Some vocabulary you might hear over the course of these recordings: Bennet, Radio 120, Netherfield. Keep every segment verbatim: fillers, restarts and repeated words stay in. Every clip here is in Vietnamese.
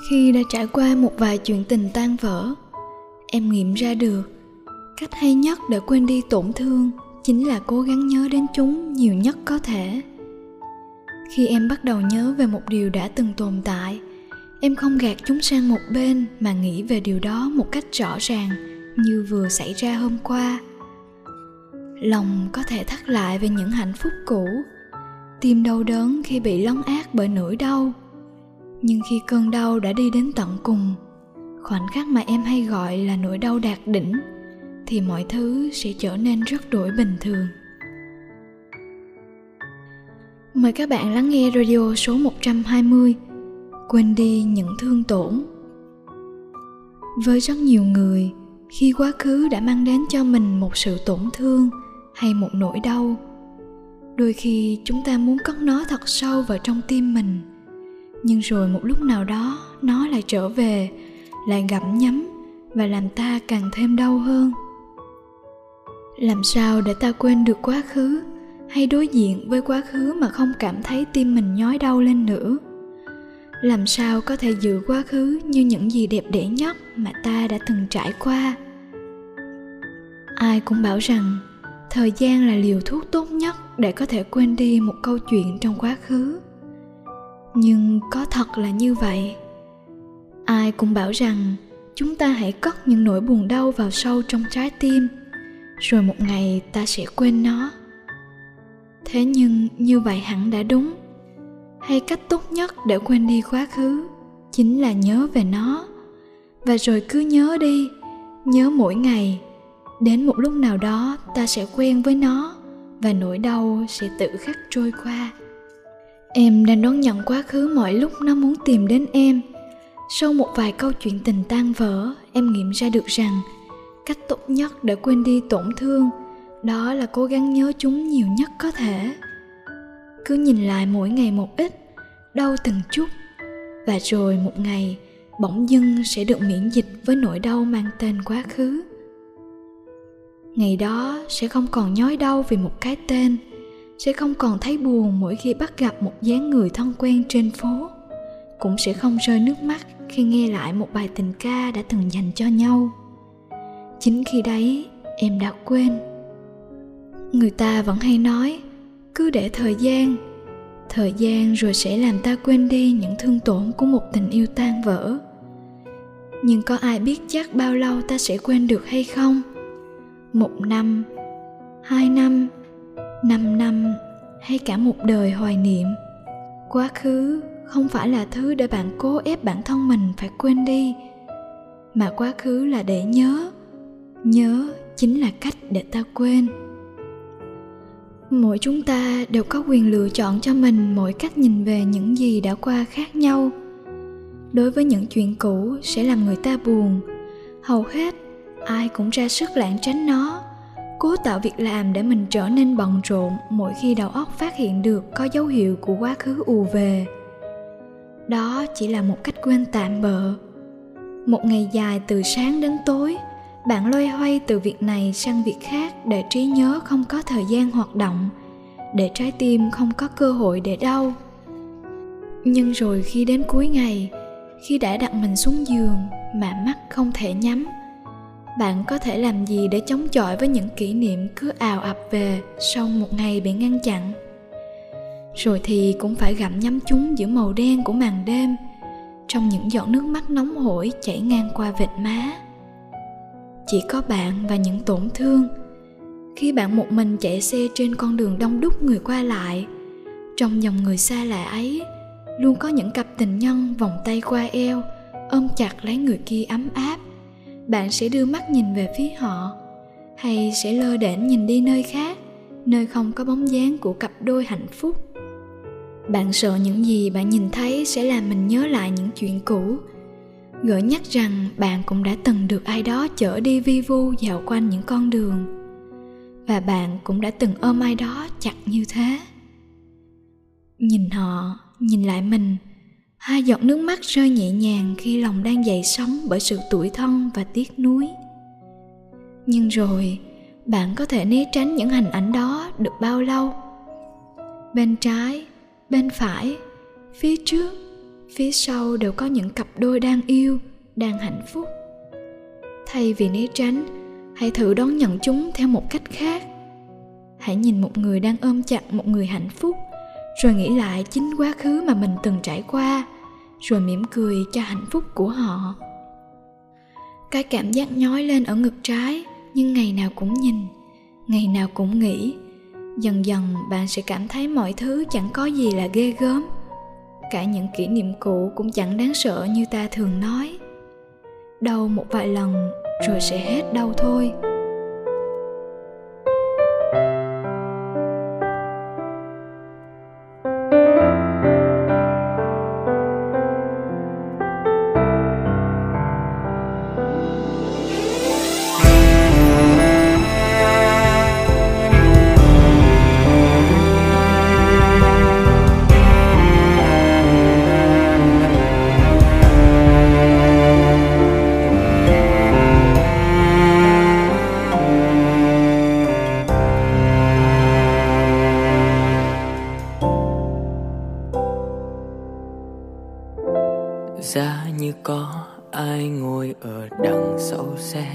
Khi đã trải qua một vài chuyện tình tan vỡ, em nghiệm ra được cách hay nhất để quên đi tổn thương chính là cố gắng nhớ đến chúng nhiều nhất có thể. Khi em bắt đầu nhớ về một điều đã từng tồn tại, em không gạt chúng sang một bên mà nghĩ về điều đó một cách rõ ràng như vừa xảy ra hôm qua. Lòng có thể thắt lại về những hạnh phúc cũ, tim đau đớn khi bị lấn át bởi nỗi đau. Nhưng khi cơn đau đã đi đến tận cùng, khoảnh khắc mà em hay gọi là nỗi đau đạt đỉnh, thì mọi thứ sẽ trở nên rất đổi bình thường. Mời các bạn lắng nghe radio số một trăm hai mươi, quên đi những thương tổn. Với rất nhiều người, khi quá khứ đã mang đến cho mình một sự tổn thương hay một nỗi đau, đôi khi chúng ta muốn cất nó thật sâu vào trong tim mình, nhưng rồi một lúc nào đó nó lại trở về, lại gặm nhấm và làm ta càng thêm đau hơn. Làm sao để ta quên được quá khứ hay đối diện với quá khứ mà không cảm thấy tim mình nhói đau lên nữa? Làm sao có thể giữ quá khứ như những gì đẹp đẽ nhất mà ta đã từng trải qua? Ai cũng bảo rằng thời gian là liều thuốc tốt nhất để có thể quên đi một câu chuyện trong quá khứ. Nhưng có thật là như vậy? Ai cũng bảo rằng chúng ta hãy cất những nỗi buồn đau vào sâu trong trái tim, rồi một ngày ta sẽ quên nó. Thế nhưng như vậy hẳn đã đúng. Hay cách tốt nhất để quên đi quá khứ chính là nhớ về nó, và rồi cứ nhớ đi, nhớ mỗi ngày. Đến một lúc nào đó ta sẽ quen với nó và nỗi đau sẽ tự khắc trôi qua. Em đang đón nhận quá khứ mọi lúc nó muốn tìm đến em. Sau một vài câu chuyện tình tan vỡ, em nghiệm ra được rằng cách tốt nhất để quên đi tổn thương đó là cố gắng nhớ chúng nhiều nhất có thể. Cứ nhìn lại mỗi ngày một ít, đau từng chút, và rồi một ngày bỗng dưng sẽ được miễn dịch với nỗi đau mang tên quá khứ. Ngày đó sẽ không còn nhói đau vì một cái tên, sẽ không còn thấy buồn mỗi khi bắt gặp một dáng người thân quen trên phố, cũng sẽ không rơi nước mắt khi nghe lại một bài tình ca đã từng dành cho nhau. Chính khi đấy em đã quên. Người ta vẫn hay nói cứ để thời gian, thời gian rồi sẽ làm ta quên đi những thương tổn của một tình yêu tan vỡ. Nhưng có ai biết chắc bao lâu ta sẽ quên được hay không? Một năm, hai năm, năm năm hay cả một đời hoài niệm. Quá khứ không phải là thứ để bạn cố ép bản thân mình phải quên đi, mà quá khứ là để nhớ. Nhớ chính là cách để ta quên. Mỗi chúng ta đều có quyền lựa chọn cho mình mỗi cách nhìn về những gì đã qua khác nhau. Đối với những chuyện cũ sẽ làm người ta buồn, hầu hết ai cũng ra sức lảng tránh nó, cố tạo việc làm để mình trở nên bận rộn mỗi khi đầu óc phát hiện được có dấu hiệu của quá khứ ùa về. Đó chỉ là một cách quên tạm bợ. Một ngày dài từ sáng đến tối, bạn loay hoay từ việc này sang việc khác để trí nhớ không có thời gian hoạt động, để trái tim không có cơ hội để đau. Nhưng rồi khi đến cuối ngày, khi đã đặt mình xuống giường mà mắt không thể nhắm, bạn có thể làm gì để chống chọi với những kỷ niệm cứ ào ập về sau một ngày bị ngăn chặn? Rồi thì cũng phải gặm nhấm chúng giữa màu đen của màn đêm, trong những giọt nước mắt nóng hổi chảy ngang qua vệt má. Chỉ có bạn và những tổn thương. Khi bạn một mình chạy xe trên con đường đông đúc người qua lại, trong dòng người xa lạ ấy luôn có những cặp tình nhân vòng tay qua eo, ôm chặt lấy người kia ấm áp. Bạn sẽ đưa mắt nhìn về phía họ, hay sẽ lơ đễnh nhìn đi nơi khác, nơi không có bóng dáng của cặp đôi hạnh phúc. Bạn sợ những gì bạn nhìn thấy sẽ làm mình nhớ lại những chuyện cũ, gợi nhắc rằng bạn cũng đã từng được ai đó chở đi vi vu dạo quanh những con đường, và bạn cũng đã từng ôm ai đó chặt như thế. Nhìn họ, nhìn lại mình, hai giọt nước mắt rơi nhẹ nhàng khi lòng đang dậy sóng bởi sự tủi thân và tiếc nuối. Nhưng rồi, bạn có thể né tránh những hình ảnh đó được bao lâu? Bên trái, bên phải, phía trước, phía sau đều có những cặp đôi đang yêu, đang hạnh phúc. Thay vì né tránh, hãy thử đón nhận chúng theo một cách khác. Hãy nhìn một người đang ôm chặt một người hạnh phúc, rồi nghĩ lại chính quá khứ mà mình từng trải qua, rồi mỉm cười cho hạnh phúc của họ. Cái cảm giác nhói lên ở ngực trái, nhưng ngày nào cũng nhìn, ngày nào cũng nghĩ. Dần dần bạn sẽ cảm thấy mọi thứ chẳng có gì là ghê gớm. Cả những kỷ niệm cũ cũng chẳng đáng sợ như ta thường nói. Đau một vài lần rồi sẽ hết đau thôi. Giá như có ai ngồi ở đằng sau xe,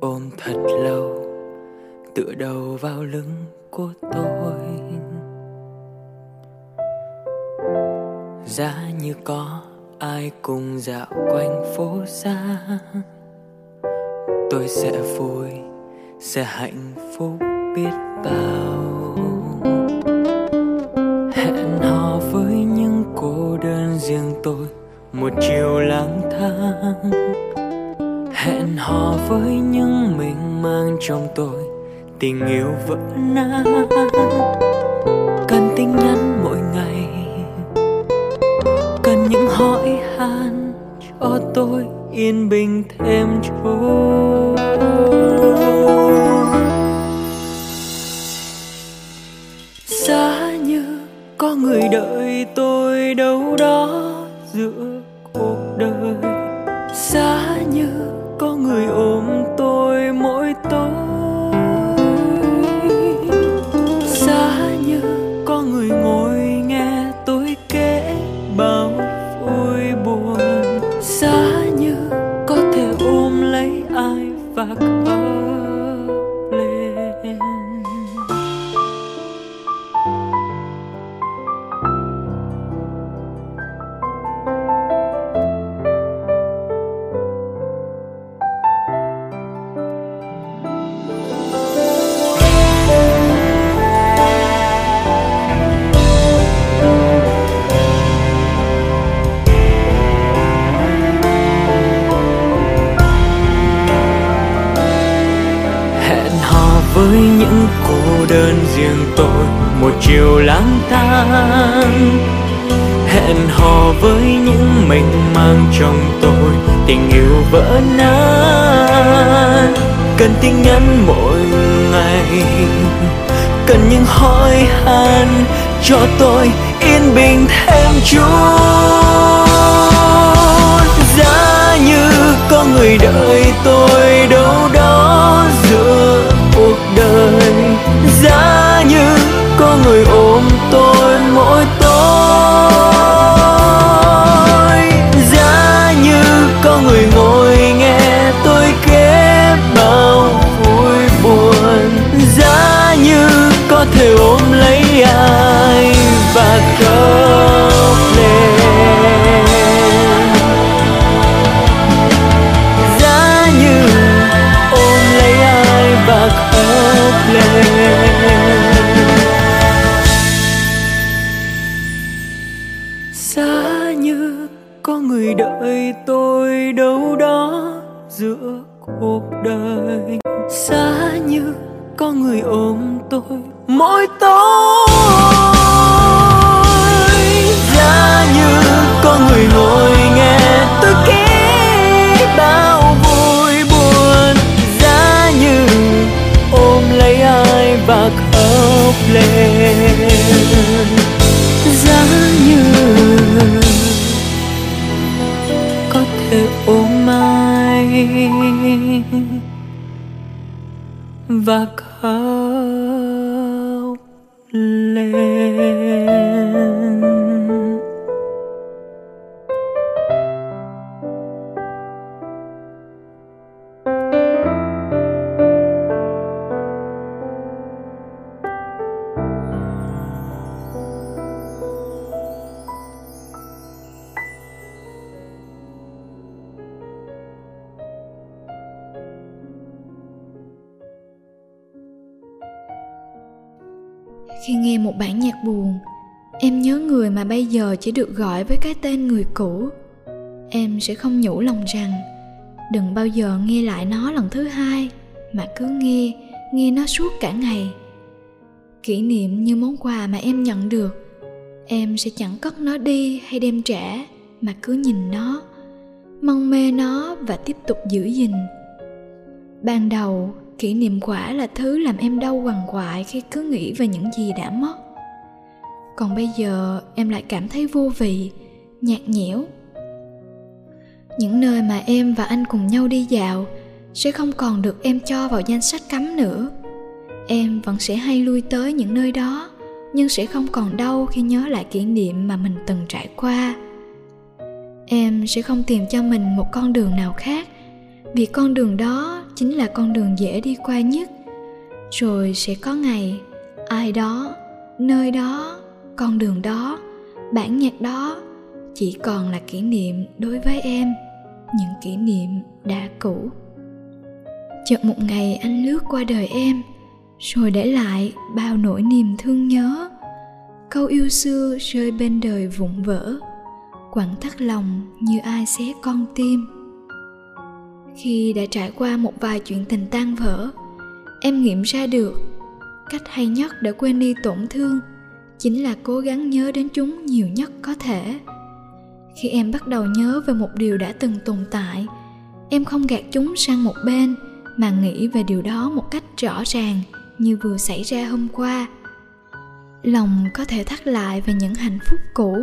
ôm thật lâu, tựa đầu vào lưng của tôi. Giá như có ai cùng dạo quanh phố xa, tôi sẽ vui, sẽ hạnh phúc biết bao. Hẹn hò với những cô đơn riêng tôi một chiều lang thang, hẹn hò với những mênh mang trong tôi tình yêu vỡ nát. Cần tin nhắn mỗi ngày, cần những hỏi han cho tôi yên bình thêm chút. Có người đợi tôi đâu đó giữa cuộc đời, giá như có người ôm tôi mỗi tối, giá như có người ngồi nghe tôi kể bao vui buồn, giá như có thể ôm lấy ai và khóc. Với những cô đơn riêng tôi một chiều lang thang, hẹn hò với những mênh mang trong tôi tình yêu vỡ nát. Cần tin nhắn mỗi ngày, cần những hỏi han cho tôi yên bình thêm chút. Giá như có người đợi tôi đâu đó giữa cuộc đời, giá như có người ôm tôi mỗi tối, giá như có người ngồi nghe tôi kể bao vui buồn, giá như có thể ôm lấy ai và khóc lên. Giá như có người đợi tôi đâu đó giữa cuộc đời, giá như có người ôm tôi mỗi tối, giá như có người ngồi nghe tôi kể bao vui buồn, giá như ôm lấy ai và khóc lên. Giá như có thể ôm ai và khóc lên. khi nghe một bản nhạc buồn. Em nhớ người mà bây giờ chỉ được gọi với cái tên người cũ. Em sẽ không nhủ lòng rằng đừng bao giờ nghe lại nó lần thứ hai, mà cứ nghe, nghe nó suốt cả ngày. Kỷ niệm như món quà mà em nhận được, em sẽ chẳng cất nó đi hay đem trả, mà cứ nhìn nó, mong mê nó và tiếp tục giữ gìn. Ban đầu, kỷ niệm quả là thứ làm em đau quằn quại khi cứ nghĩ về những gì đã mất. Còn bây giờ em lại cảm thấy vô vị, nhạt nhẽo. Những nơi mà em và anh cùng nhau đi dạo sẽ không còn được em cho vào danh sách cấm nữa. Em vẫn sẽ hay lui tới những nơi đó, nhưng sẽ không còn đau khi nhớ lại kỷ niệm mà mình từng trải qua. Em sẽ không tìm cho mình một con đường nào khác, vì con đường đó chính là con đường dễ đi qua nhất. Rồi sẽ có ngày, ai đó, nơi đó, con đường đó, bản nhạc đó chỉ còn là kỷ niệm đối với em, những kỷ niệm đã cũ. Chợt một ngày anh lướt qua đời em, rồi để lại bao nỗi niềm thương nhớ. Câu yêu xưa rơi bên đời vụn vỡ, quặn thắt lòng như ai xé con tim. Khi đã trải qua một vài chuyện tình tan vỡ, em nghiệm ra được cách hay nhất để quên đi tổn thương chính là cố gắng nhớ đến chúng nhiều nhất có thể. Khi em bắt đầu nhớ về một điều đã từng tồn tại, em không gạt chúng sang một bên mà nghĩ về điều đó một cách rõ ràng như vừa xảy ra hôm qua. Lòng có thể thắt lại về những hạnh phúc cũ,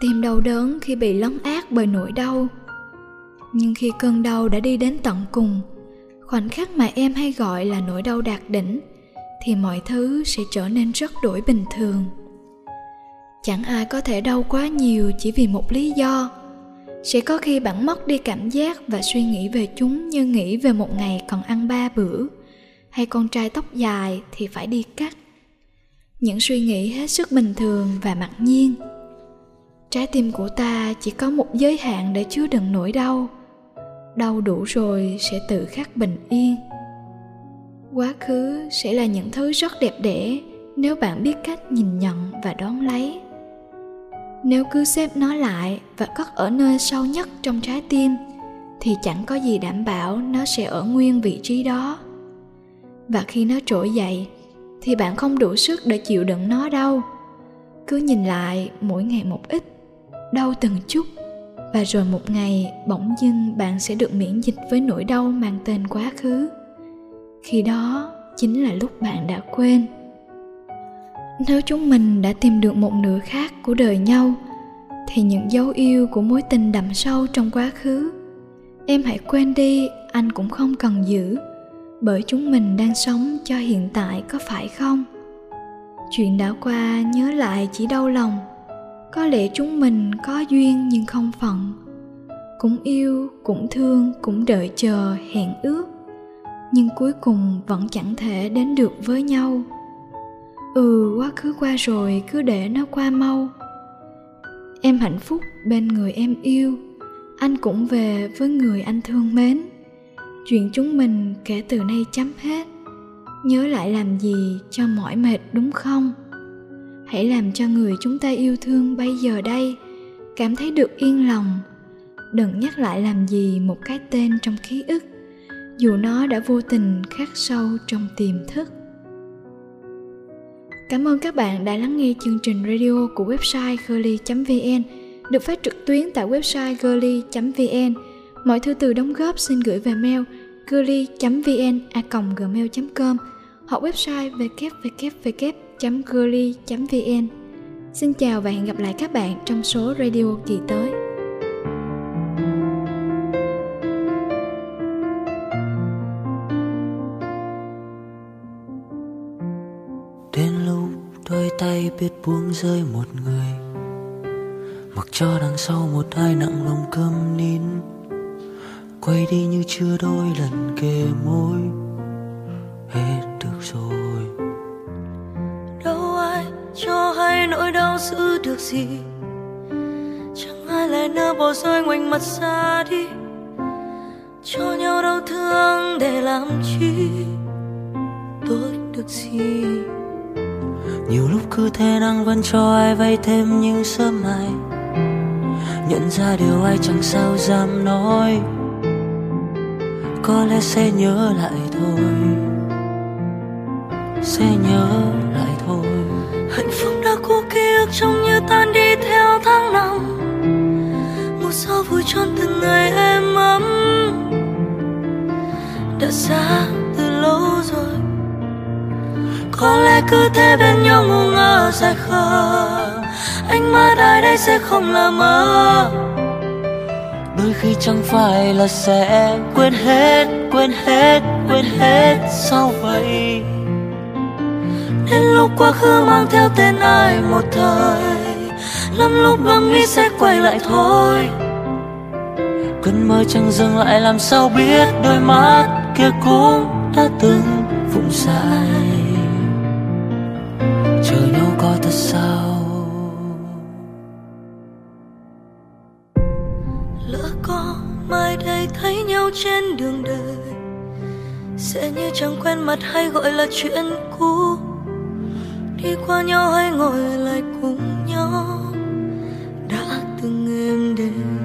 tim đau đớn khi bị lấn át bởi nỗi đau. Nhưng khi cơn đau đã đi đến tận cùng, khoảnh khắc mà em hay gọi là nỗi đau đạt đỉnh, thì mọi thứ sẽ trở nên rất đổi bình thường. Chẳng ai có thể đau quá nhiều chỉ vì một lý do. Sẽ có khi bạn mất đi cảm giác và suy nghĩ về chúng như nghĩ về một ngày còn ăn ba bữa, hay con trai tóc dài thì phải đi cắt. Những suy nghĩ hết sức bình thường và mặc nhiên. Trái tim của ta chỉ có một giới hạn để chứa đựng nỗi đau. Đau đủ rồi sẽ tự khắc bình yên. Quá khứ sẽ là những thứ rất đẹp đẽ nếu bạn biết cách nhìn nhận và đón lấy. Nếu cứ xếp nó lại và cất ở nơi sâu nhất trong trái tim, thì chẳng có gì đảm bảo nó sẽ ở nguyên vị trí đó. Và khi nó trỗi dậy, thì bạn không đủ sức để chịu đựng nó đâu. Cứ nhìn lại mỗi ngày một ít, đau từng chút, và rồi một ngày bỗng dưng bạn sẽ được miễn dịch với nỗi đau mang tên quá khứ. Khi đó chính là lúc bạn đã quên. Nếu chúng mình đã tìm được một nửa khác của đời nhau, thì những dấu yêu của mối tình đậm sâu trong quá khứ, em hãy quên đi, anh cũng không cần giữ, bởi chúng mình đang sống cho hiện tại, có phải không? Chuyện đã qua nhớ lại chỉ đau lòng. Có lẽ chúng mình có duyên nhưng không phận. Cũng yêu, cũng thương, cũng đợi chờ, hẹn ước, nhưng cuối cùng vẫn chẳng thể đến được với nhau. Ừ, quá khứ qua rồi, cứ để nó qua mau. Em hạnh phúc bên người em yêu, anh cũng về với người anh thương mến. Chuyện chúng mình kể từ nay chấm hết. Nhớ lại làm gì cho mỏi mệt, đúng không? Hãy làm cho người chúng ta yêu thương bây giờ đây cảm thấy được yên lòng. Đừng nhắc lại làm gì một cái tên trong ký ức, dù nó đã vô tình khắc sâu trong tiềm thức. Cảm ơn các bạn đã lắng nghe chương trình radio của website girly chấm vn, được phát trực tuyến tại website girly chấm vn. Mọi thư từ đóng góp xin gửi về mail girly chấm vn a còng gmail chấm com hoặc website w w w chấm girly chấm vn. Xin chào và hẹn gặp lại các bạn trong số radio kỳ tới. Biết buông rơi một người, mặc cho đằng sau một ai nặng lòng câm nín, quay đi như chưa đôi lần kề môi. Hết được rồi, đâu ai cho hay nỗi đau giữ được gì, chẳng ai lại nỡ bỏ rơi ngoảnh mặt ra đi. Cho nhau đau thương để làm chi, tốt được gì? Nhiều lúc cứ thế năng vẫn cho ai vay thêm những sớm mai. Nhận ra điều ai chẳng sao dám nói, có lẽ sẽ nhớ lại thôi, sẽ nhớ lại thôi. Hạnh phúc đã cũ ký ức trông như tan đi theo tháng năm. Một gió vui tròn từng ngày êm ấm đã xa từ lâu rồi. Có lẽ cứ thế bên nhau ngu ngơ dài khờ, anh mơ ai đây sẽ không là mơ. Đôi khi chẳng phải là sẽ quên hết, quên hết, quên hết sao vậy? Đến lúc quá khứ mang theo tên ai một thời, lắm lúc lắm nghĩ sẽ quay lại thôi. Cơn mơ chẳng dừng lại làm sao biết đôi mắt kia cũng đã từng vụng sai. Chờ nhau có thật sao? Lỡ có mai đây thấy nhau trên đường đời, sẽ như chẳng quen mặt hay gọi là chuyện cũ. Đi qua nhau hay ngồi lại cùng nhau đã từng êm đềm.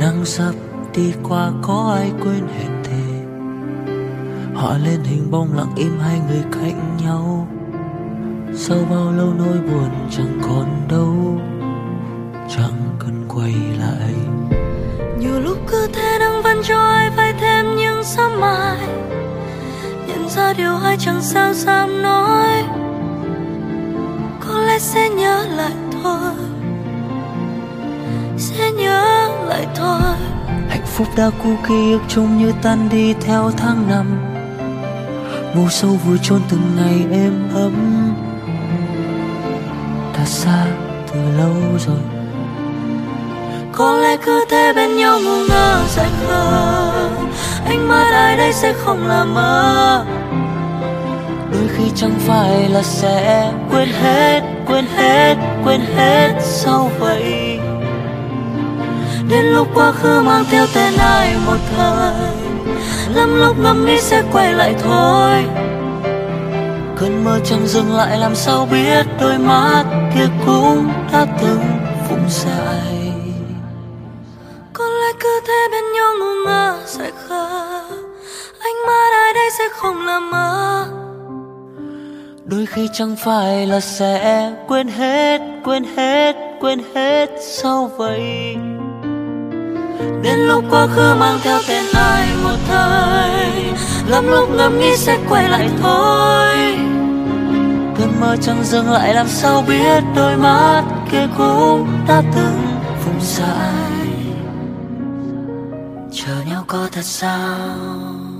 Nắng sắp đi qua có ai quên hẹn thề, họ lên hình bóng lặng im hai người cạnh nhau. Sau bao lâu nỗi buồn chẳng còn đâu, chẳng cần quay lại. Nhiều lúc cứ thế đang vẫn cho ai phải thêm những sớm mai. Nhận ra điều ai chẳng sao dám nói, có lẽ sẽ nhớ lại thôi, sẽ nhớ lại thôi. Hạnh phúc đã cũ ký ức trông như tan đi theo tháng năm. Ngủ sâu vui trốn từng ngày êm ấm đã xa từ lâu rồi. Có lẽ cứ thế bên nhau ngu ngơ dại khờ, anh mơ ai đây sẽ không là mơ. Đôi khi chẳng phải là sẽ quên hết, quên hết, quên hết sao vậy? Đến lúc quá khứ mang theo tên ai một thời, lắm lúc ngẫm nghĩ sẽ quay lại thôi. Cơn mơ chẳng dừng lại làm sao biết đôi mắt kia cũng đã từng vụng dại. Có lẽ cứ thế bên nhau ngu ngơ dại khờ, anh mơ ai đây sẽ không là mơ. Đôi khi chẳng phải là sẽ quên hết, quên hết, quên hết sao vậy? Đến lúc quá khứ mang theo tên ai một thời, lắm lúc ngẫm nghĩ sẽ quay lại thôi. Cơn mơ chẳng dừng lại làm sao biết đôi mắt kia cũng đã từng vùng dại. Chờ nhau có thật sao?